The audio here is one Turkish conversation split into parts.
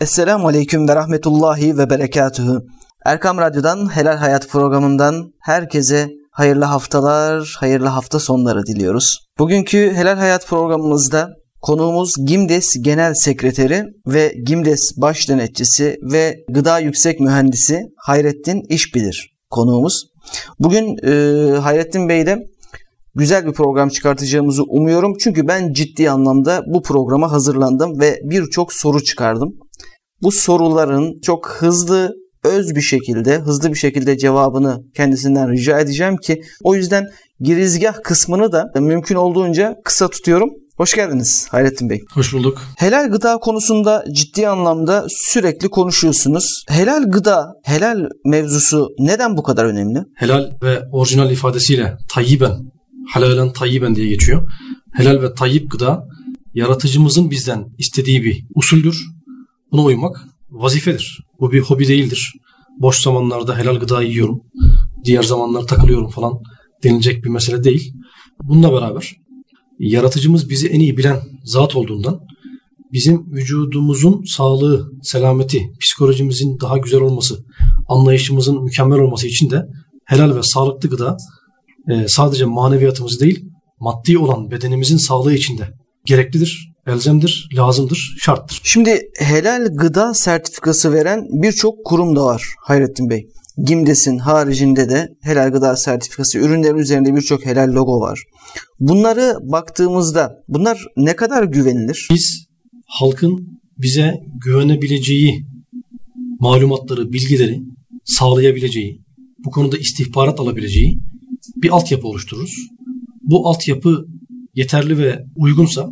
Esselamu Aleyküm ve Rahmetullahi ve Berekatuhu. Erkam Radyo'dan, Helal Hayat Programı'ndan herkese hayırlı haftalar, hayırlı hafta sonları diliyoruz. Bugünkü Helal Hayat Programımızda konuğumuz Gimdes Genel Sekreteri ve Gimdes Baş Denetçisi ve Gıda Yüksek Mühendisi Hayrettin İşbilir konuğumuz. Bugün Hayrettin Bey'de güzel bir program çıkartacağımızı umuyorum. Çünkü ben ciddi anlamda bu programa hazırlandım ve birçok soru çıkardım. Bu soruların çok hızlı bir şekilde cevabını kendisinden rica edeceğim ki o yüzden girizgah kısmını da mümkün olduğunca kısa tutuyorum. Hoş geldiniz Hayrettin Bey. Hoş bulduk. Helal gıda konusunda ciddi anlamda sürekli konuşuyorsunuz. Helal gıda, helal mevzusu neden bu kadar önemli? Helal ve orijinal ifadesiyle tayyiben, halalen tayyiben diye geçiyor. Helal ve tayyib gıda yaratıcımızın bizden istediği bir usuldür. Buna uymak vazifedir. Bu bir hobi değildir. Boş zamanlarda helal gıda yiyorum, diğer zamanlar takılıyorum falan denilecek bir mesele değil. Bununla beraber yaratıcımız bizi en iyi bilen zat olduğundan bizim vücudumuzun sağlığı, selameti, psikolojimizin daha güzel olması, anlayışımızın mükemmel olması için de helal ve sağlıklı gıda sadece maneviyatımız değil, maddi olan bedenimizin sağlığı için de gereklidir. Elzemdir, lazımdır, şarttır. Şimdi helal gıda sertifikası veren birçok kurum da var Hayrettin Bey. Gimdes'in haricinde de helal gıda sertifikası, ürünlerin üzerinde birçok helal logo var. Bunları baktığımızda bunlar ne kadar güvenilir? Biz halkın bize güvenebileceği malumatları, bilgileri sağlayabileceği, bu konuda istihbarat alabileceği bir altyapı oluştururuz. Bu altyapı yeterli ve uygunsa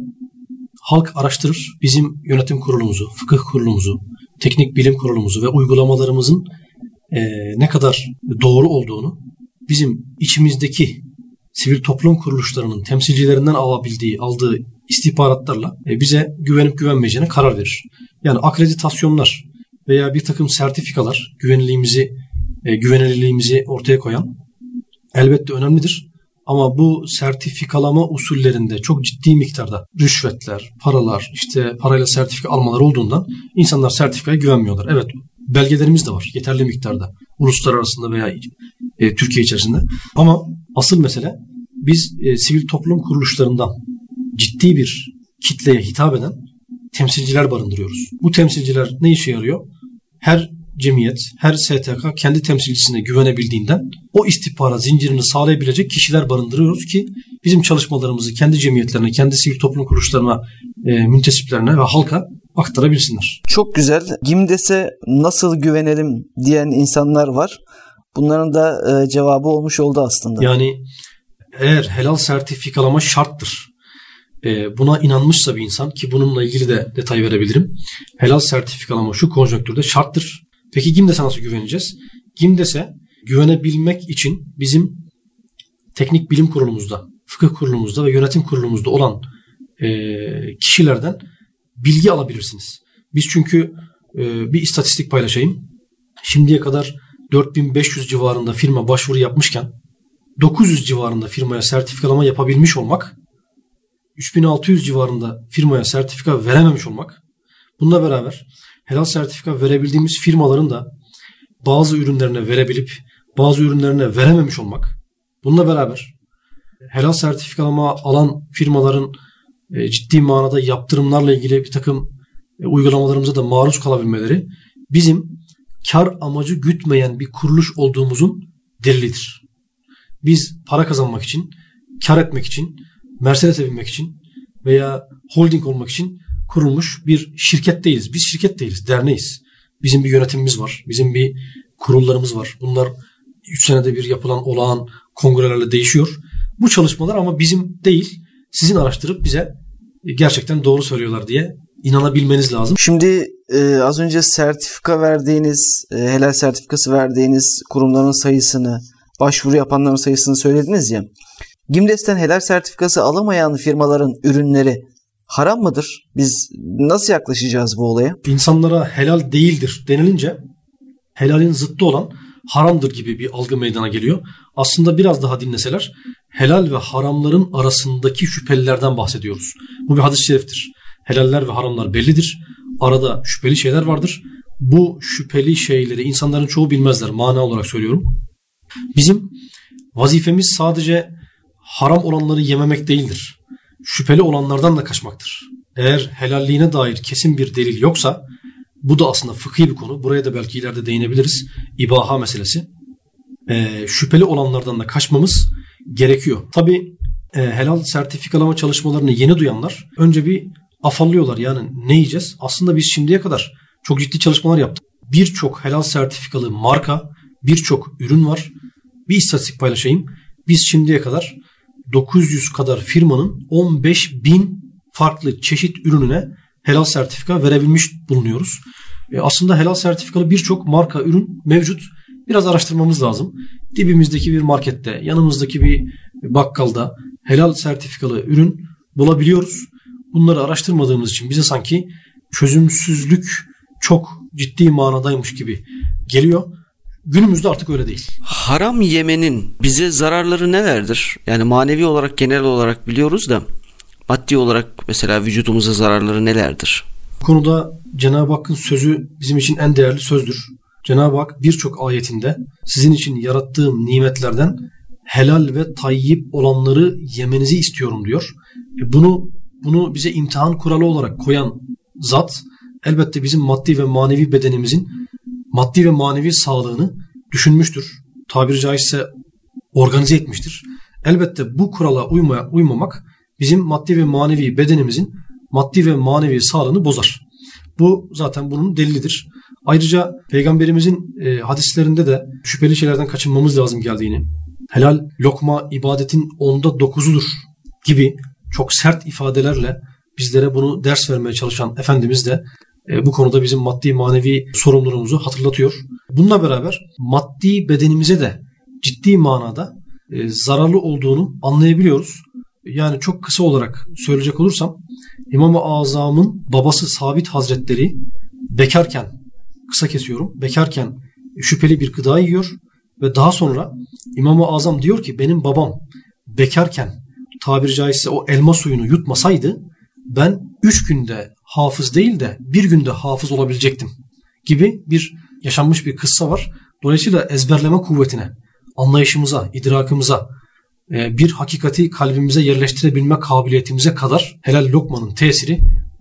halk araştırır. Bizim yönetim kurulumuzu, fıkıh kurulumuzu, teknik bilim kurulumuzu ve uygulamalarımızın ne kadar doğru olduğunu bizim içimizdeki sivil toplum kuruluşlarının temsilcilerinden aldığı istihbaratlarla bize güvenip güvenmeyeceğine karar verir. Yani akreditasyonlar veya bir takım sertifikalar güvenilirliğimizi ortaya koyan elbette önemlidir. Ama bu sertifikalama usullerinde çok ciddi miktarda rüşvetler, paralar, parayla sertifika almaları olduğundan insanlar sertifikaya güvenmiyorlar. Evet, belgelerimiz de var yeterli miktarda uluslararası veya Türkiye içerisinde. Ama asıl mesele biz sivil toplum kuruluşlarından ciddi bir kitleye hitap eden temsilciler barındırıyoruz. Bu temsilciler ne işe yarıyor? Her cemiyet, her STK kendi temsilcisine güvenebildiğinden o istihbarat zincirini sağlayabilecek kişiler barındırıyoruz ki bizim çalışmalarımızı kendi cemiyetlerine, kendi sivil toplum kuruluşlarına, müntesiplerine ve halka aktarabilsinler. Çok güzel. Gimdes'e nasıl güvenelim diyen insanlar var. Bunların da cevabı olmuş oldu aslında. Yani eğer helal sertifikalama şarttır, buna inanmışsa bir insan, ki bununla ilgili de detay verebilirim. Helal sertifikalama şu konjonktürde şarttır. Peki Gimdes'e nasıl güveneceğiz? Gimdes'e güvenebilmek için bizim teknik bilim kurulumuzda, fıkıh kurulumuzda ve yönetim kurulumuzda olan kişilerden bilgi alabilirsiniz. Biz çünkü bir istatistik paylaşayım. Şimdiye kadar 4500 civarında firma başvuru yapmışken 900 civarında firmaya sertifikalama yapabilmiş olmak, 3600 civarında firmaya sertifika verememiş olmak, bununla beraber helal sertifika verebildiğimiz firmaların da bazı ürünlerine verebilip bazı ürünlerine verememiş olmak, bununla beraber helal sertifikalama alan firmaların ciddi manada yaptırımlarla ilgili bir takım uygulamalarımıza da maruz kalabilmeleri bizim kar amacı gütmeyen bir kuruluş olduğumuzun delilidir. Biz para kazanmak için, kar etmek için, Mercedes'e binmek için veya holding olmak için kurulmuş bir şirket değiliz. Biz şirket değiliz, derneğiz. Bizim bir yönetimimiz var, bizim bir kurullarımız var. Bunlar 3 senede bir yapılan olağan kongrelerle değişiyor. Bu çalışmalar ama bizim değil, sizin araştırıp bize gerçekten doğru söylüyorlar diye inanabilmeniz lazım. Şimdi az önce sertifika verdiğiniz, helal sertifikası verdiğiniz kurumların sayısını, başvuru yapanların sayısını söylediniz ya. Gimdes'ten helal sertifikası alamayan firmaların ürünleri haram mıdır? Biz nasıl yaklaşacağız bu olaya? İnsanlara helal değildir denilince helalin zıttı olan haramdır gibi bir algı meydana geliyor. Aslında biraz daha dinleseler helal ve haramların arasındaki şüphelilerden bahsediyoruz. Bu bir hadis-i şeriftir. Helaller ve haramlar bellidir. arada şüpheli şeyler vardır. Bu şüpheli şeyleri insanların çoğu bilmezler. Mana olarak söylüyorum. Bizim vazifemiz sadece haram olanları yememek değildir. Şüpheli olanlardan da kaçmaktır. Eğer helalliğine dair kesin bir delil yoksa, bu da aslında fıkhi bir konu. Buraya da belki ileride değinebiliriz. İbaha meselesi. Şüpheli olanlardan da kaçmamız gerekiyor. Tabii helal sertifikalama çalışmalarını yeni duyanlar önce bir afallıyorlar. Yani ne yiyeceğiz? Aslında biz şimdiye kadar çok ciddi çalışmalar yaptık. Birçok helal sertifikalı marka, birçok ürün var. Bir istatistik paylaşayım. Biz şimdiye kadar 900 kadar firmanın 15.000 farklı çeşit ürününe helal sertifika verebilmiş bulunuyoruz. Aslında helal sertifikalı birçok marka ürün mevcut. Biraz araştırmamız lazım. Dibimizdeki bir markette, yanımızdaki bir bakkalda helal sertifikalı ürün bulabiliyoruz. Bunları araştırmadığımız için bize sanki çözümsüzlük çok ciddi manadaymış gibi geliyor. Günümüzde artık öyle değil. Haram yemenin bize zararları nelerdir? Yani manevi olarak genel olarak biliyoruz da maddi olarak mesela vücudumuza zararları nelerdir? Bu konuda Cenab-ı Hakk'ın sözü bizim için en değerli sözdür. Cenab-ı Hak birçok ayetinde sizin için yarattığım nimetlerden helal ve tayyip olanları yemenizi istiyorum diyor. Bunu bize imtihan kuralı olarak koyan zat elbette bizim maddi ve manevi bedenimizin maddi ve manevi sağlığını düşünmüştür. Tabiri caizse organize etmiştir. Elbette bu kurala uymamak bizim maddi ve manevi bedenimizin maddi ve manevi sağlığını bozar. Bu zaten bunun delilidir. Ayrıca Peygamberimizin hadislerinde de şüpheli şeylerden kaçınmamız lazım geldiğini, helal lokma ibadetin 9%'udur gibi çok sert ifadelerle bizlere bunu ders vermeye çalışan Efendimiz de bu konuda bizim maddi manevi sorumluluğumuzu hatırlatıyor. Bununla beraber maddi bedenimize de ciddi manada zararlı olduğunu anlayabiliyoruz. Yani çok kısa olarak söyleyecek olursam İmam-ı Azam'ın babası Sabit Hazretleri bekarken, kısa kesiyorum, bekarken şüpheli bir gıda yiyor ve daha sonra İmam-ı Azam diyor ki benim babam bekarken tabiri caizse o elma suyunu yutmasaydı ben 3 günde hafız değil de 1 günde hafız olabilecektim gibi bir yaşanmış bir kıssa var. Dolayısıyla ezberleme kuvvetine, anlayışımıza, idrakımıza, bir hakikati kalbimize yerleştirebilme kabiliyetimize kadar helal lokmanın tesiri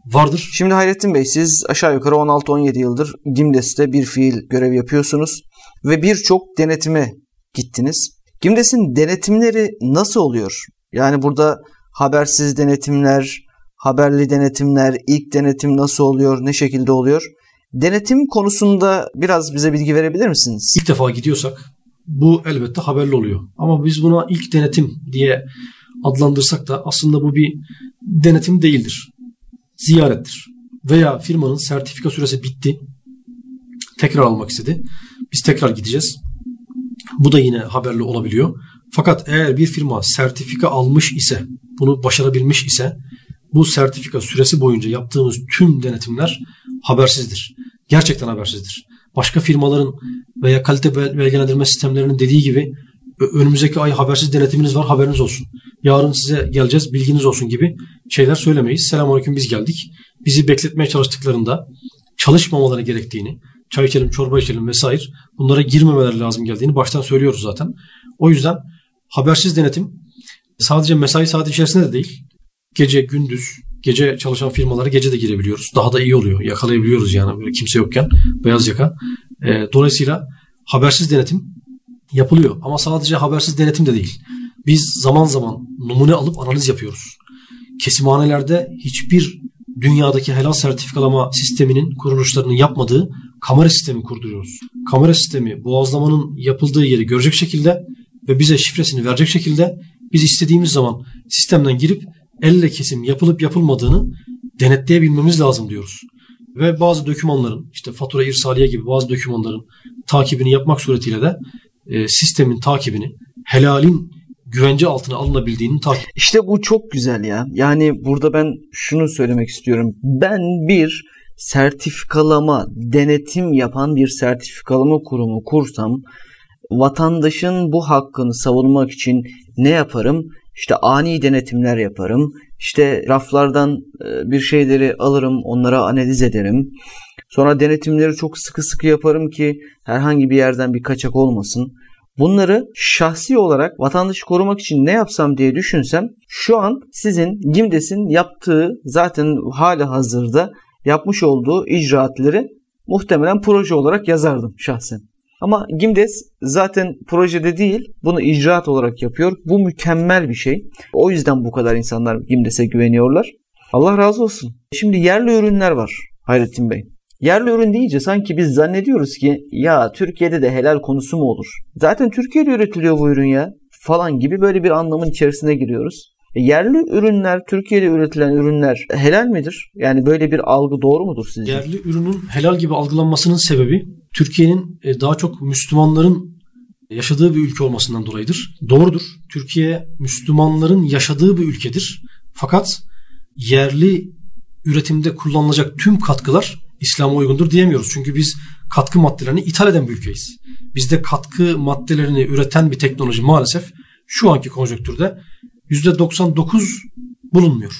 vardır. Şimdi Hayrettin Bey, siz aşağı yukarı 16-17 yıldır Gimdes'te bir fiil görev yapıyorsunuz ve birçok denetime gittiniz. Gimdes'in denetimleri nasıl oluyor? Yani burada habersiz denetimler, haberli denetimler, ilk denetim nasıl oluyor, ne şekilde oluyor? Denetim konusunda biraz bize bilgi verebilir misiniz? İlk defa gidiyorsak bu elbette haberli oluyor. Ama biz buna ilk denetim diye adlandırsak da aslında bu bir denetim değildir. Ziyarettir. Veya firmanın sertifika süresi bitti. Tekrar almak istedi. Biz tekrar gideceğiz. Bu da yine haberli olabiliyor. Fakat eğer bir firma sertifika almış ise, bunu başarabilmiş ise bu sertifika süresi boyunca yaptığımız tüm denetimler habersizdir. Gerçekten habersizdir. Başka firmaların veya kalite belgelendirme sistemlerinin dediği gibi önümüzdeki ay habersiz denetiminiz var, haberiniz olsun. Yarın size geleceğiz, bilginiz olsun gibi şeyler söylemeyiz. Selamünaleyküm, biz geldik. Bizi bekletmeye çalıştıklarında çalışmamaları gerektiğini, çay içelim, çorba içelim vesaire, bunlara girmemeleri lazım geldiğini baştan söylüyoruz zaten. O yüzden habersiz denetim sadece mesai saati içerisinde de değil, gece, gündüz, gece çalışan firmalara gece de girebiliyoruz. Daha da iyi oluyor. Yakalayabiliyoruz yani böyle kimse yokken. Beyaz yaka. Dolayısıyla habersiz denetim yapılıyor. Ama sadece habersiz denetim de değil. Biz zaman zaman numune alıp analiz yapıyoruz. Kesimhanelerde hiçbir dünyadaki helal sertifikalama sisteminin kuruluşlarının yapmadığı kamera sistemi kurduruyoruz. Kamera sistemi boğazlamanın yapıldığı yeri görecek şekilde ve bize şifresini verecek şekilde biz istediğimiz zaman sistemden girip elle kesim yapılıp yapılmadığını denetleyebilmemiz lazım diyoruz. Ve bazı dokümanların, işte fatura irsaliye gibi bazı dokümanların takibini yapmak suretiyle de sistemin takibini, helalin güvence altına alınabildiğini takip. İşte bu çok güzel ya. Yani burada ben şunu söylemek istiyorum. Ben bir sertifikalama, denetim yapan bir sertifikalama kurumu kursam, vatandaşın bu hakkını savunmak için ne yaparım? İşte ani denetimler yaparım. İşte raflardan bir şeyleri alırım, onlara analiz ederim. Sonra denetimleri çok sıkı yaparım ki herhangi bir yerden bir kaçak olmasın. Bunları şahsi olarak vatandaşı korumak için ne yapsam diye düşünsem, şu an sizin Gimdes'in yaptığı, zaten halihazırda yapmış olduğu icraatları muhtemelen proje olarak yazardım şahsen. Ama Gimdes zaten projede değil, bunu icraat olarak yapıyor. Bu mükemmel bir şey. O yüzden bu kadar insanlar Gimdes'e güveniyorlar. Allah razı olsun. Şimdi yerli ürünler var Hayrettin Bey. Yerli ürün deyince sanki biz zannediyoruz ki ya Türkiye'de de helal konusu mu olur? Zaten Türkiye'de üretiliyor bu ürün ya falan gibi böyle bir anlamın içerisine giriyoruz. Yerli ürünler, Türkiye'de üretilen ürünler helal midir? Yani böyle bir algı doğru mudur sizce? Yerli ürünün helal gibi algılanmasının sebebi Türkiye'nin daha çok Müslümanların yaşadığı bir ülke olmasından dolayıdır. Doğrudur. Türkiye Müslümanların yaşadığı bir ülkedir. Fakat yerli üretimde kullanılacak tüm katkılar İslam'a uygundur diyemiyoruz. Çünkü biz katkı maddelerini ithal eden bir ülkeyiz. Bizde katkı maddelerini üreten bir teknoloji maalesef şu anki konjonktürde %99 bulunmuyor.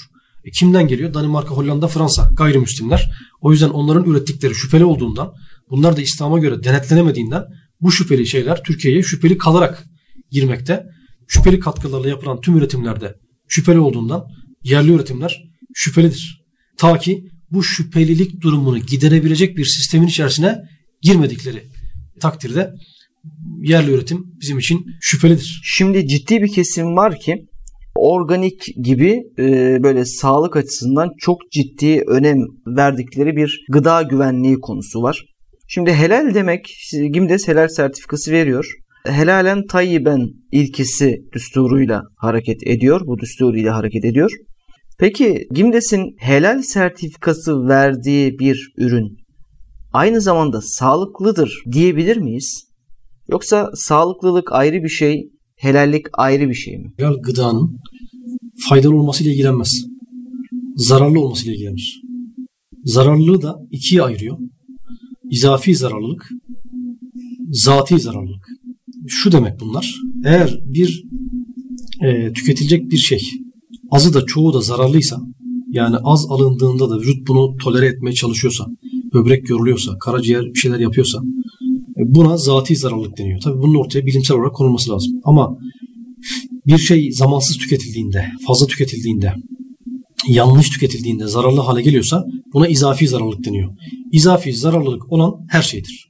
Kimden geliyor? Danimarka, Hollanda, Fransa, gayrimüslimler. O yüzden onların ürettikleri şüpheli olduğundan, bunlar da İslam'a göre denetlenemediğinden bu şüpheli şeyler Türkiye'ye şüpheli kalarak girmekte. Şüpheli katkılarla yapılan tüm üretimlerde şüpheli olduğundan yerli üretimler şüphelidir. Ta ki bu şüphelilik durumunu giderebilecek bir sistemin içerisine girmedikleri takdirde yerli üretim bizim için şüphelidir. Şimdi ciddi bir kesim var ki organik gibi böyle sağlık açısından çok ciddi önem verdikleri bir gıda güvenliği konusu var. Şimdi helal demek, Gimdes helal sertifikası veriyor. Helalen tayyiben ilkesi düsturuyla hareket ediyor. Bu düsturuyla hareket ediyor. Peki Gimdes'in helal sertifikası verdiği bir ürün aynı zamanda sağlıklıdır diyebilir miyiz? Yoksa sağlıklılık ayrı bir şey, helallik ayrı bir şey mi? Helal gıdanın faydalı olmasıyla ilgilenmez. Zararlı olmasıyla ilgilenir. Zararlılığı da ikiye ayırıyor. İzafi zararlılık, zatî zararlılık. Şu demek bunlar. Eğer bir tüketilecek bir şey azı da çoğu da zararlıysa, yani az alındığında da vücut bunu tolere etmeye çalışıyorsa, böbrek yoruluyorsa, karaciğer bir şeyler yapıyorsa, buna zatî zararlılık deniyor. Tabii bunun ortaya bilimsel olarak konulması lazım. Ama bir şey zamansız tüketildiğinde, fazla tüketildiğinde, yanlış tüketildiğinde zararlı hale geliyorsa buna izafi zararlılık deniyor. İzafi zararlılık olan her şeydir.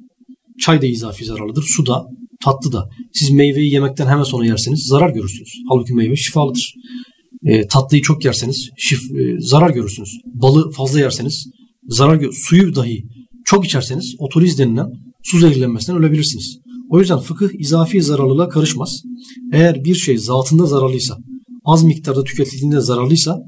Çay da izafi zararlıdır, su da, tatlı da. Siz meyveyi yemekten hemen sonra yerseniz zarar görürsünüz. Halbuki meyve şifalıdır. Tatlıyı çok yerseniz zarar görürsünüz. Balı fazla yerseniz zarar görürsünüz. Suyu dahi çok içerseniz otoliz denilen su zehirlenmesinden ölebilirsiniz. O yüzden fıkıh izafi zararlılığa karışmaz. Eğer bir şey zatında zararlıysa, az miktarda tüketildiğinde zararlıysa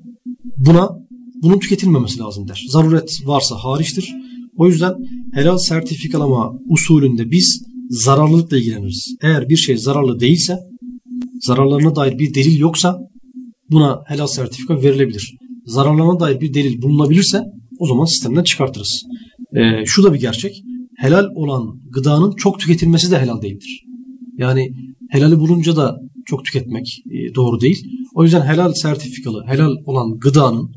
bunun tüketilmemesi lazım der. Zaruret varsa hariçtir. O yüzden helal sertifikalama usulünde biz zararlılıkla ilgileniriz. Eğer bir şey zararlı değilse, zararlarına dair bir delil yoksa buna helal sertifika verilebilir. Zararlarına dair bir delil bulunabilirse o zaman sistemden çıkartırız. Şu da bir gerçek. Helal olan gıdanın çok tüketilmesi de helal değildir. Yani helali bulunca da çok tüketmek doğru değil. O yüzden helal sertifikalı, helal olan gıdanın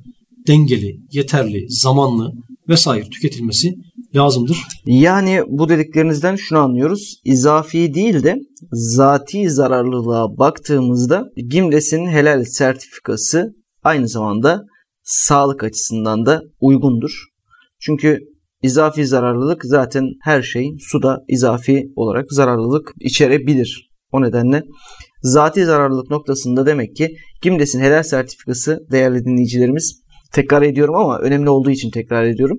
dengeli, yeterli, zamanlı vesaire tüketilmesi lazımdır. Yani bu dediklerinizden şunu anlıyoruz. İzafi değil de zatî zararlılığa baktığımızda Gimdes'in helal sertifikası aynı zamanda sağlık açısından da uygundur. Çünkü izafi zararlılık zaten her şey, suda izafi olarak zararlılık içerebilir. O nedenle zatî zararlılık noktasında demek ki Gimdes'in helal sertifikası, değerli dinleyicilerimiz, tekrar ediyorum ama önemli olduğu için tekrar ediyorum.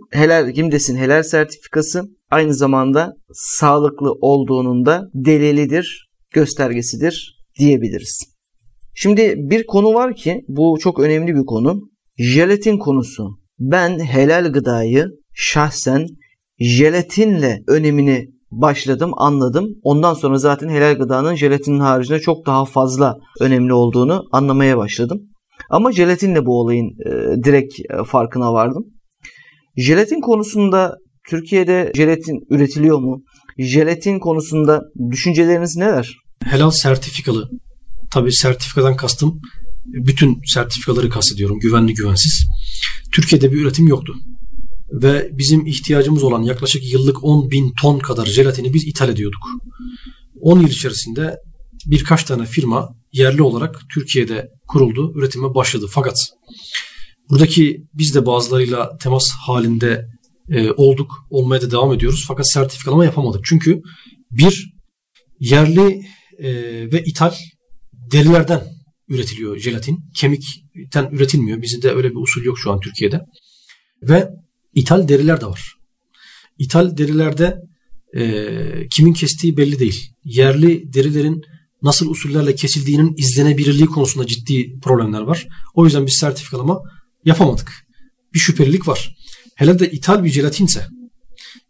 Gimdes'in helal sertifikası aynı zamanda sağlıklı olduğunun da delilidir, göstergesidir diyebiliriz. Şimdi bir konu var ki bu çok önemli bir konu. Jelatin konusu. Ben helal gıdayı şahsen jelatinle önemini başladım, anladım. Ondan sonra zaten helal gıdanın jelatinin haricinde çok daha fazla önemli olduğunu anlamaya başladım. Ama jelatinle bu olayın direkt farkına vardım. Jelatin konusunda Türkiye'de jelatin üretiliyor mu? Jelatin konusunda düşünceleriniz neler? Helal sertifikalı. Tabii sertifikadan kastım bütün sertifikaları kastediyorum, güvenli güvensiz. Türkiye'de bir üretim yoktu. Ve bizim ihtiyacımız olan yaklaşık yıllık 10.000 ton kadar jelatini biz ithal ediyorduk. 10 yıl içerisinde birkaç tane firma yerli olarak Türkiye'de kuruldu, üretime başladı. Fakat buradaki biz de bazılarıyla temas halinde olduk, olmaya da devam ediyoruz. Fakat sertifikalama yapamadık. Çünkü bir, yerli ve ithal derilerden üretiliyor jelatin. Kemikten üretilmiyor. Bizde öyle bir usul yok şu an Türkiye'de. Ve ithal deriler de var. İthal derilerde kimin kestiği belli değil. Yerli derilerin nasıl usullerle kesildiğinin izlenebilirliği konusunda ciddi problemler var. O yüzden biz sertifikalama yapamadık. Bir şüphelilik var. Hele de ithal bir jelatinse,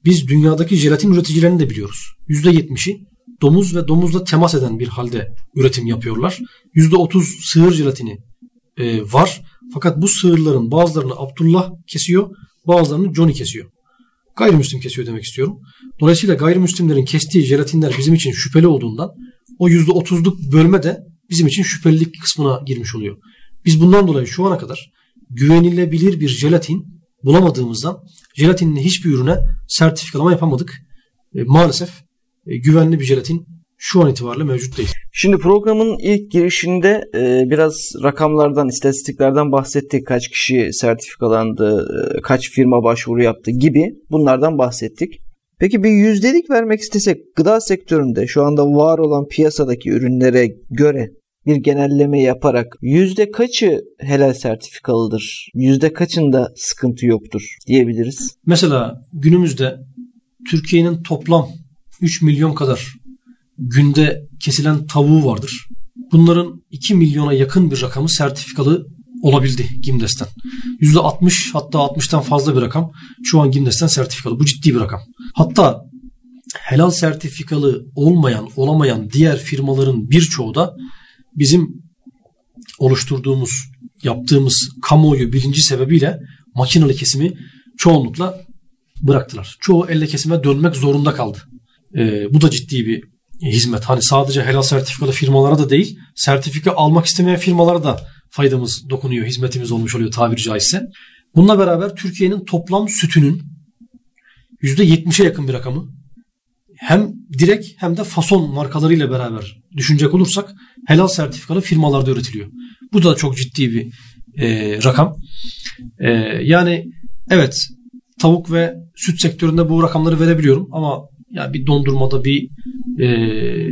biz dünyadaki jelatin üreticilerini de biliyoruz. %70'i domuz ve domuzla temas eden bir halde üretim yapıyorlar. %30 sığır jelatini var. Fakat bu sığırların bazılarını Abdullah kesiyor, bazılarını Johnny kesiyor. Gayrimüslim kesiyor demek istiyorum. Dolayısıyla gayrimüslimlerin kestiği jelatinler bizim için şüpheli olduğundan o %30'luk bölme de bizim için şüphelilik kısmına girmiş oluyor. Biz bundan dolayı şu ana kadar güvenilebilir bir jelatin bulamadığımızdan jelatinli hiçbir ürüne sertifikalama yapamadık. Maalesef güvenli bir jelatin şu an itibariyle mevcut değil. Şimdi programın ilk girişinde biraz rakamlardan, istatistiklerden bahsettik. Kaç kişi sertifikalandı, kaç firma başvuru yaptı gibi bunlardan bahsettik. Peki bir yüzdelik vermek istesek gıda sektöründe şu anda var olan piyasadaki ürünlere göre bir genelleme yaparak yüzde kaçı helal sertifikalıdır, yüzde kaçında sıkıntı yoktur diyebiliriz? Mesela günümüzde Türkiye'nin toplam 3 milyon kadar günde kesilen tavuğu vardır. Bunların 2 milyona yakın bir rakamı sertifikalı olabildi Gimdes'ten. %60 hatta 60'tan fazla bir rakam şu an Gimdes'ten sertifikalı. Bu ciddi bir rakam. Hatta helal sertifikalı olmayan, olamayan diğer firmaların birçoğu da bizim oluşturduğumuz, yaptığımız kamuoyu bilinci sebebiyle makineli kesimi çoğunlukla bıraktılar. Çoğu elle kesime dönmek zorunda kaldı. Bu da ciddi bir hizmet. Hani sadece helal sertifikalı firmalara da değil, sertifika almak istemeyen firmalara da faydamız dokunuyor, hizmetimiz olmuş oluyor tabiri caizse. Bununla beraber Türkiye'nin toplam sütünün %70'e yakın bir rakamı hem direkt hem de fason markalarıyla beraber düşünecek olursak helal sertifikalı firmalarda üretiliyor. Bu da çok ciddi bir rakam. Yani evet, tavuk ve süt sektöründe bu rakamları verebiliyorum ama yani bir dondurmada, bir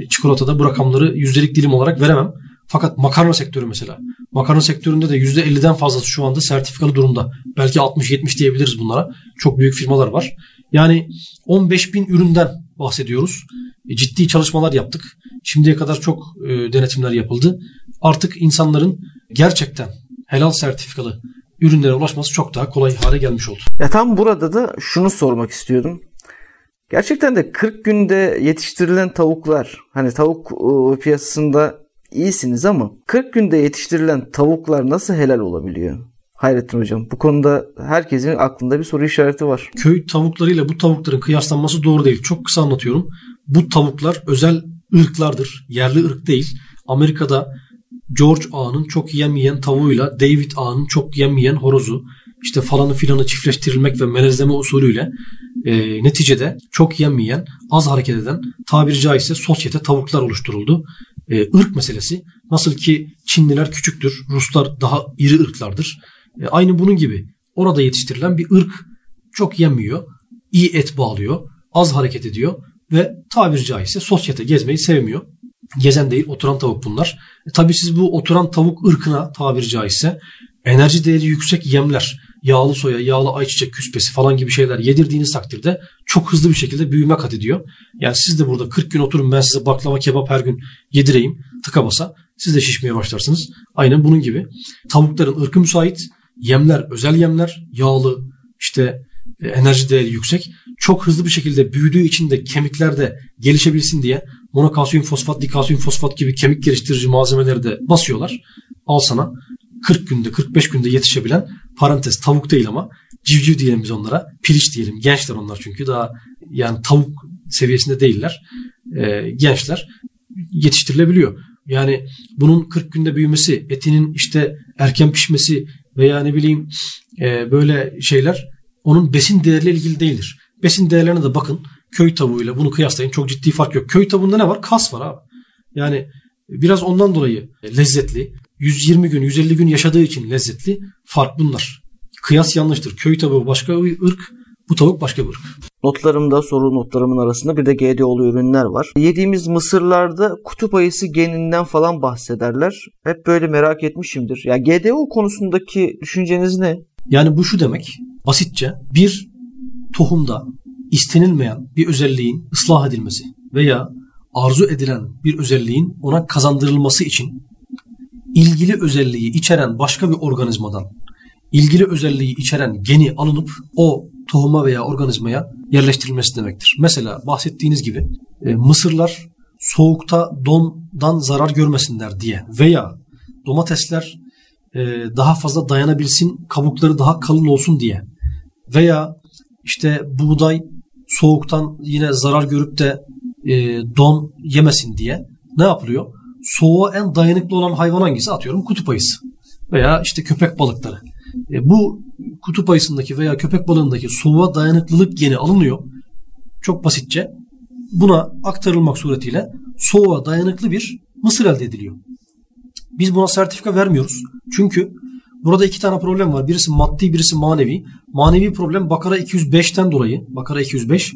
çikolatada bu rakamları yüzdelik dilim olarak veremem. Fakat makarna sektörü mesela. Makarna sektöründe de %50'den fazlası şu anda sertifikalı durumda. Belki 60-70 diyebiliriz bunlara. Çok büyük firmalar var. Yani 15.000 üründen bahsediyoruz. Ciddi çalışmalar yaptık. Şimdiye kadar çok denetimler yapıldı. Artık insanların gerçekten helal sertifikalı ürünlere ulaşması çok daha kolay hale gelmiş oldu. Ya tam burada da şunu sormak istiyordum. Gerçekten de 40 günde yetiştirilen tavuklar, hani tavuk piyasasında iyisiniz ama 40 günde yetiştirilen tavuklar nasıl helal olabiliyor? Hayrettin Hocam, bu konuda herkesin aklında bir soru işareti var. Köy tavuklarıyla bu tavukların kıyaslanması doğru değil. Çok kısa anlatıyorum. Bu tavuklar özel ırklardır. Yerli ırk değil. Amerika'da George Ağa'nın çok yemeyen tavuğuyla David Ağa'nın çok yemeyen horozu, işte falanı filanı çiftleştirilmek ve melezleme usulüyle neticede çok yenmeyen, az hareket eden, tabiri caizse sosyete tavuklar oluşturuldu. Irk meselesi, nasıl ki Çinliler küçüktür, Ruslar daha iri ırklardır. Aynı bunun gibi orada yetiştirilen bir ırk çok yenmiyor, iyi et bağlıyor, az hareket ediyor ve tabiri caizse sosyete gezmeyi sevmiyor. Gezen değil, oturan tavuk bunlar. Tabii siz bu oturan tavuk ırkına tabiri caizse enerji değeri yüksek yemler, yağlı soya, yağlı ayçiçek küspesi falan gibi şeyler yedirdiğiniz takdirde çok hızlı bir şekilde büyüme kat ediyor. Yani siz de burada 40 gün oturun, ben size baklava kebap her gün yedireyim tıka basa, siz de şişmeye başlarsınız. Aynen bunun gibi. Tavukların ırkı müsait, yemler özel yemler, yağlı, işte enerji değeri yüksek. Çok hızlı bir şekilde büyüdüğü için de kemikler de gelişebilsin diye monokalsiyum fosfat, dikalsiyum fosfat gibi kemik geliştirici malzemeleri de basıyorlar. Al sana 40 günde, 45 günde yetişebilen, parantez tavuk değil ama civciv diyelim biz onlara, piliç diyelim. Gençler onlar, çünkü daha yani tavuk seviyesinde değiller. Gençler yetiştirilebiliyor. Yani bunun 40 günde büyümesi, etinin işte erken pişmesi veya ne bileyim böyle şeyler onun besin değerleriyle ilgili değildir. Besin değerlerine de bakın. Köy tavuğuyla bunu kıyaslayın. Çok ciddi fark yok. Köy tavuğunda ne var? Kas var abi. Yani biraz ondan dolayı lezzetli. 120 gün, 150 gün yaşadığı için lezzetli. Fark bunlar. Kıyas yanlıştır. Köy tavuğu başka bir ırk. Bu tavuk başka bir ırk. Notlarımda, soru notlarımın arasında bir de GDO'lu ürünler var. Yediğimiz mısırlarda kutup ayısı geninden falan bahsederler. Hep böyle merak etmişimdir. Ya GDO konusundaki düşünceniz ne? Yani bu şu demek. Basitçe bir tohumda istenilmeyen bir özelliğin ıslah edilmesi veya arzu edilen bir özelliğin ona kazandırılması için ilgili özelliği içeren başka bir organizmadan ilgili özelliği içeren geni alınıp o tohuma veya organizmaya yerleştirilmesi demektir. Mesela bahsettiğiniz gibi mısırlar soğukta dondan zarar görmesinler diye veya domatesler daha fazla dayanabilsin, kabukları daha kalın olsun diye veya işte buğday soğuktan yine zarar görüp de don yemesin diye ne yapılıyor? Soğuğa en dayanıklı olan hayvan hangisi? Atıyorum kutup ayısı veya işte köpek balıkları. Bu kutup ayısındaki veya köpek balığındaki soğuğa dayanıklılık geni alınıyor. Çok basitçe buna aktarılmak suretiyle soğuğa dayanıklı bir mısır elde ediliyor. Biz buna sertifika vermiyoruz. Çünkü burada iki tane problem var. Birisi maddi, birisi manevi. Manevi problem Bakara 205'ten dolayı. Bakara 205.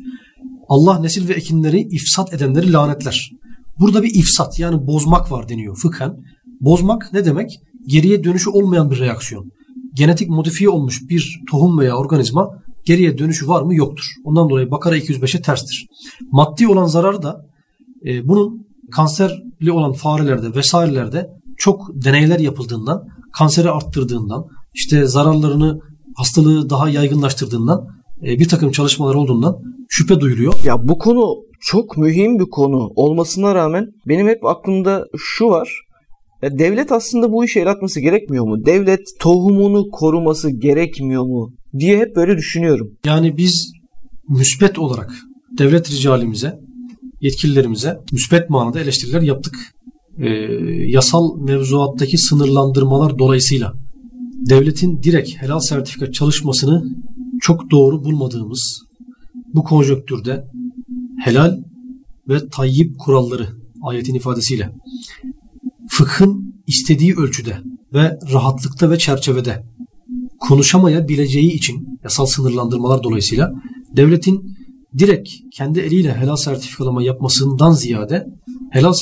Allah nesil ve ekinleri ifsat edenleri lanetler. Burada bir ifsat yani bozmak var deniyor fıkhen. Bozmak ne demek? Geriye dönüşü olmayan bir reaksiyon. Genetik modifiye olmuş bir tohum veya organizma geriye dönüşü var mı? Yoktur. Ondan dolayı Bakara 205'e terstir. Maddi olan zararı da bunun kanserli olan farelerde vesairelerde çok deneyler yapıldığından, kanseri arttırdığından, işte zararlarını, hastalığı daha yaygınlaştırdığından, bir takım çalışmalar olduğundan şüphe duyuluyor. Ya bu konu çok mühim bir konu olmasına rağmen benim hep aklımda şu var. Ya devlet aslında bu işe el atması gerekmiyor mu? Devlet tohumunu koruması gerekmiyor mu? Diye hep böyle düşünüyorum. Yani biz müsbet olarak devlet ricalimize, yetkililerimize müsbet manada eleştiriler yaptık. Yasal mevzuattaki sınırlandırmalar dolayısıyla devletin direkt helal sertifika çalışmasını çok doğru bulmadığımız bu konjonktürde helal ve tayyib kuralları ayetin ifadesiyle fıkhın istediği ölçüde ve rahatlıkta ve çerçevede konuşamayabileceği için yasal sınırlandırmalar dolayısıyla devletin direkt kendi eliyle helal sertifikalama yapmasından ziyade helal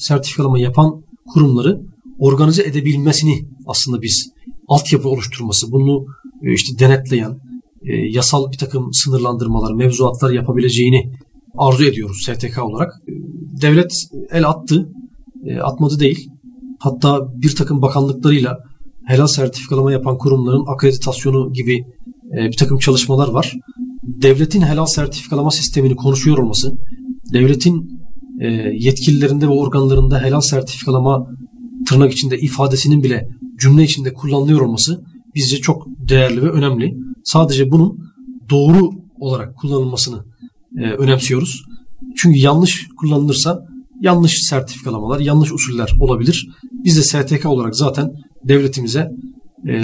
sertifikalama yapan kurumları organize edebilmesini aslında biz altyapı oluşturması, bunu işte denetleyen yasal bir takım sınırlandırmalar, mevzuatlar yapabileceğini arzu ediyoruz STK olarak. Devlet el attı, atmadı değil. Hatta bir takım bakanlıklarıyla helal sertifikalama yapan kurumların akreditasyonu gibi bir takım çalışmalar var. Devletin helal sertifikalama sistemini konuşuyor olması, devletin yetkililerinde ve organlarında helal sertifikalama tırnak içinde ifadesinin bile cümle içinde kullanılıyor olması bizce çok değerli ve önemli. Sadece bunun doğru olarak kullanılmasını önemsiyoruz. Çünkü yanlış kullanılırsa yanlış sertifikalamalar, yanlış usuller olabilir. Biz de STK olarak zaten devletimize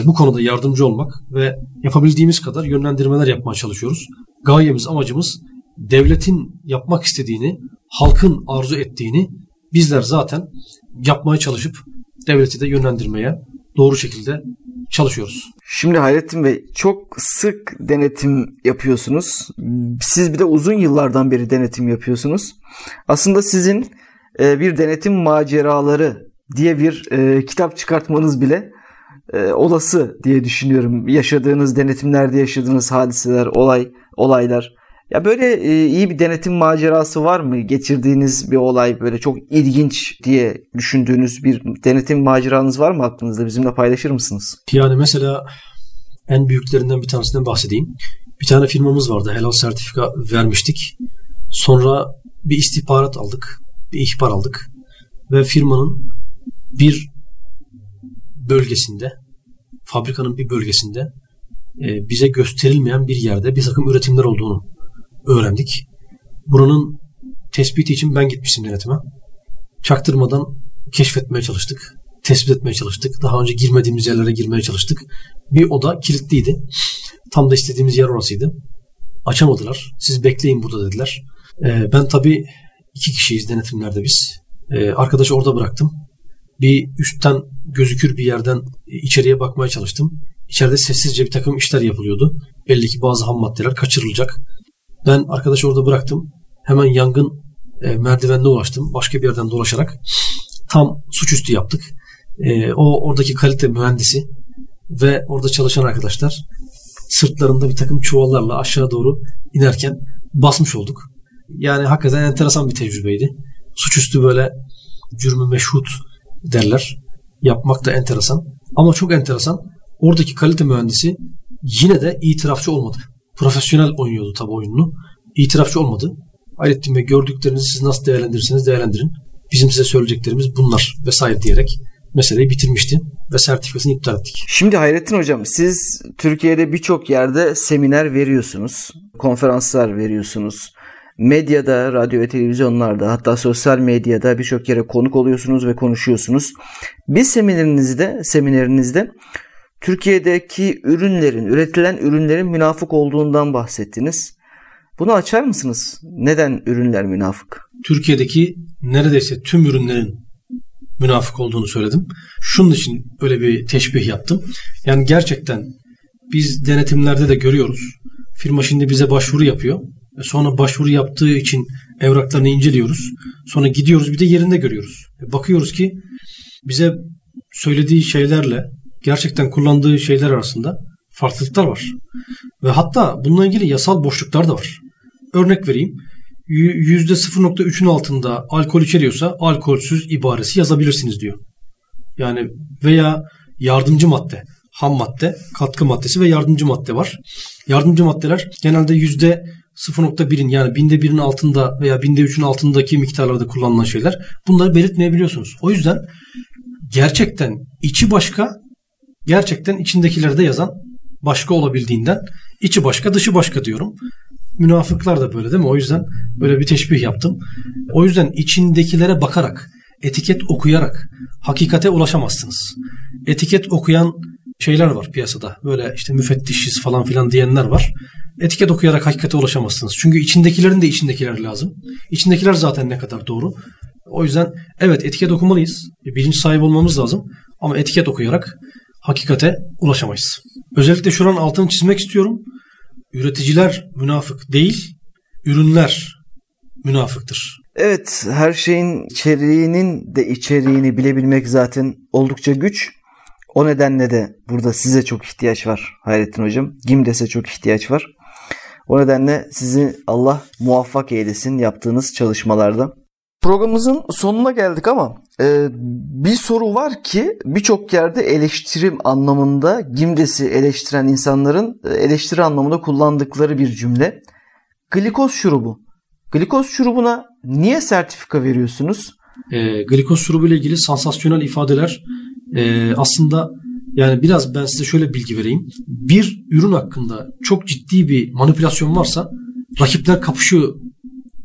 bu konuda yardımcı olmak ve yapabildiğimiz kadar yönlendirmeler yapmaya çalışıyoruz. Gayemiz, amacımız devletin yapmak istediğini, halkın arzu ettiğini bizler zaten yapmaya çalışıp devleti de yönlendirmeye doğru şekilde çalışıyoruz. Şimdi Hayrettin Bey, çok sık denetim yapıyorsunuz. Siz bir de uzun yıllardan beri denetim yapıyorsunuz. Aslında sizin bir denetim maceraları diye bir kitap çıkartmanız bile olası diye düşünüyorum. Yaşadığınız denetimlerde yaşadığınız hadiseler, olaylar. Ya böyle iyi bir denetim macerası var mı? Geçirdiğiniz bir olay böyle çok ilginç diye düşündüğünüz bir denetim maceranız var mı aklınızda? Bizimle paylaşır mısınız? Yani mesela en büyüklerinden bir tanesinden bahsedeyim. Bir tane firmamız vardı. Helal sertifika vermiştik. Sonra bir istihbarat aldık. Bir ihbar aldık. Ve firmanın bir bölgesinde, fabrikanın bir bölgesinde bize gösterilmeyen bir yerde bir takım üretimler olduğunu öğrendik. Buranın tespiti için ben gitmiştim denetime. Çaktırmadan keşfetmeye çalıştık. Tespit etmeye çalıştık. Daha önce girmediğimiz yerlere girmeye çalıştık. Bir oda kilitliydi. Tam da istediğimiz yer orasıydı. Açamadılar. Siz bekleyin burada dediler. Ben tabii 2 kişiyiz denetimlerde biz. Arkadaşı orada bıraktım. Bir üstten gözükür bir yerden içeriye bakmaya çalıştım. İçeride sessizce bir takım işler yapılıyordu. Belli ki bazı ham maddeler kaçırılacak. Ben arkadaşı orada bıraktım. Hemen yangın merdivenine ulaştım. Başka bir yerden dolaşarak tam suçüstü yaptık. O oradaki kalite mühendisi ve orada çalışan arkadaşlar sırtlarında bir takım çuvallarla aşağı doğru inerken basmış olduk. Yani hakikaten enteresan bir tecrübeydi. Suçüstü böyle cürmü meşhut derler. Yapmak da enteresan. Ama çok enteresan. Oradaki kalite mühendisi yine de itirafçı olmadı. Profesyonel oynuyordu tabii oyununu. İtirafçı olmadı. Hayrettin Bey, gördüklerinizi siz nasıl değerlendirirseniz değerlendirin. Bizim size söyleyeceklerimiz bunlar vesaire diyerek meseleyi bitirmişti ve sertifikasını iptal ettik. Şimdi Hayrettin Hocam, siz Türkiye'de birçok yerde seminer veriyorsunuz, konferanslar veriyorsunuz. Medyada, radyo ve televizyonlarda, hatta sosyal medyada birçok yere konuk oluyorsunuz ve konuşuyorsunuz. Bir seminerinizde Türkiye'deki üretilen ürünlerin münafık olduğundan bahsettiniz. Bunu açar mısınız? Neden ürünler münafık? Türkiye'deki neredeyse tüm ürünlerin münafık olduğunu söyledim. Şunun için öyle bir teşbih yaptım. Yani gerçekten biz denetimlerde de görüyoruz. Firma şimdi bize başvuru yapıyor. Sonra başvuru yaptığı için evraklarını inceliyoruz. Sonra gidiyoruz, bir de yerinde görüyoruz. Bakıyoruz ki bize söylediği şeylerle gerçekten kullandığı şeyler arasında farklılıklar var. Ve hatta bununla ilgili yasal boşluklar da var. Örnek vereyim. %0.3'ün altında alkol içeriyorsa alkolsüz ibaresi yazabilirsiniz diyor. Yani veya yardımcı madde, ham madde, katkı maddesi ve yardımcı madde var. Yardımcı maddeler genelde %0.1'in yani 1/1000'in altında veya 1/3'ün altındaki miktarlarda kullanılan şeyler. Bunları belirtmeyebiliyorsunuz. O yüzden gerçekten içi başka, gerçekten içindekilerde yazan başka olabildiğinden içi başka dışı başka diyorum. Münafıklar da böyle değil mi? O yüzden böyle bir teşbih yaptım. O yüzden içindekilere bakarak, etiket okuyarak hakikate ulaşamazsınız. Etiket okuyan şeyler var piyasada. Böyle işte müfettişiz falan filan diyenler var. Etiket okuyarak hakikate ulaşamazsınız. Çünkü içindekilerin de içindekiler lazım. İçindekiler zaten ne kadar doğru. O yüzden evet, etiket okumalıyız. Bilinç sahibi olmamız lazım. Ama etiket okuyarak hakikate ulaşamayız. Özellikle şuranın altını çizmek istiyorum. Üreticiler münafık değil, ürünler münafıktır. Evet, her şeyin içeriğinin de içeriğini bilebilmek zaten oldukça güç. O nedenle de burada size çok ihtiyaç var Hayrettin Hocam. Gimdes'e çok ihtiyaç var. O nedenle sizi Allah muvaffak eylesin yaptığınız çalışmalarda. Programımızın sonuna geldik ama bir soru var ki birçok yerde eleştirim anlamında Gimdes'i eleştiren insanların eleştiri anlamında kullandıkları bir cümle. Glikoz şurubu. Glikoz şurubuna niye sertifika veriyorsunuz? Glikoz şurubu ile ilgili sansasyonel ifadeler aslında yani biraz ben size şöyle bilgi vereyim. Bir ürün hakkında çok ciddi bir manipülasyon varsa rakipler kapışıyor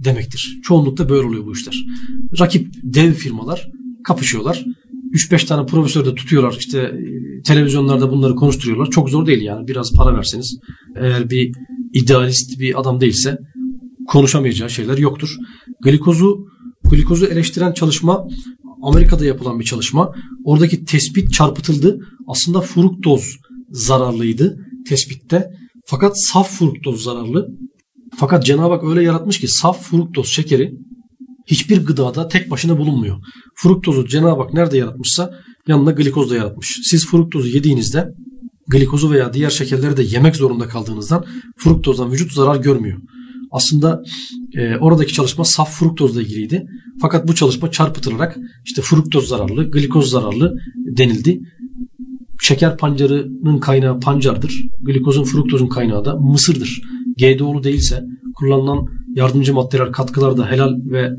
demektir. Çoğunlukla böyle oluyor bu işler. Rakip dev firmalar kapışıyorlar. 3-5 tane profesörü de tutuyorlar. İşte televizyonlarda bunları konuşturuyorlar. Çok zor değil yani. Biraz para verseniz, eğer bir idealist bir adam değilse konuşamayacağı şeyler yoktur. Glikozu eleştiren çalışma Amerika'da yapılan bir çalışma. Oradaki tespit çarpıtıldı. Aslında fruktoz zararlıydı tespitte. Fakat saf fruktoz zararlı. Fakat Cenab-ı Hak öyle yaratmış ki saf fruktoz şekeri hiçbir gıdada tek başına bulunmuyor. Fruktozu Cenab-ı Hak nerede yaratmışsa yanına glikoz da yaratmış. Siz fruktozu yediğinizde glikozu veya diğer şekerleri de yemek zorunda kaldığınızdan fruktozdan vücut zarar görmüyor. Aslında oradaki çalışma saf fruktozla ilgiliydi. Fakat bu çalışma çarpıtılarak işte fruktoz zararlı, glikoz zararlı denildi. Şeker pancarının kaynağı pancardır. Glikozun, fruktozun kaynağı da mısırdır. GDO'lu değilse, kullanılan yardımcı maddeler, katkılar da helal ve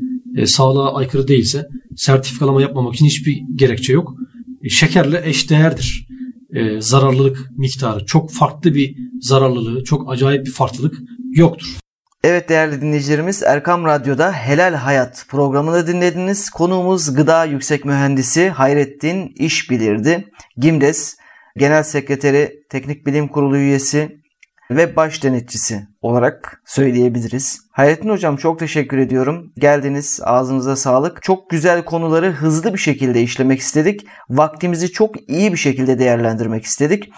sağlığa aykırı değilse sertifikalama yapmamak için hiçbir gerekçe yok. Şekerle eşdeğerdir. Zararlılık miktarı. Çok farklı bir zararlılığı, çok acayip bir farklılık yoktur. Evet değerli dinleyicilerimiz, Erkam Radyo'da Helal Hayat programını dinlediniz. Konuğumuz Gıda Yüksek Mühendisi Hayrettin İşbilir'di. Gimdes Genel Sekreteri, Teknik Bilim Kurulu üyesi ve baş denetçisi olarak söyleyebiliriz. Hayrettin Hocam, çok teşekkür ediyorum. Geldiniz, ağzınıza sağlık. Çok güzel konuları hızlı bir şekilde işlemek istedik. Vaktimizi çok iyi bir şekilde değerlendirmek istedik.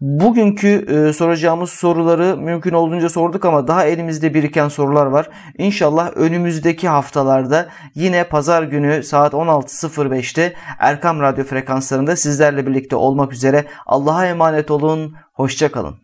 Bugünkü soracağımız soruları mümkün olduğunca sorduk ama daha elimizde biriken sorular var. İnşallah önümüzdeki haftalarda yine pazar günü saat 16.05'te Erkam Radyo frekanslarında sizlerle birlikte olmak üzere. Allah'a emanet olun, hoşça kalın.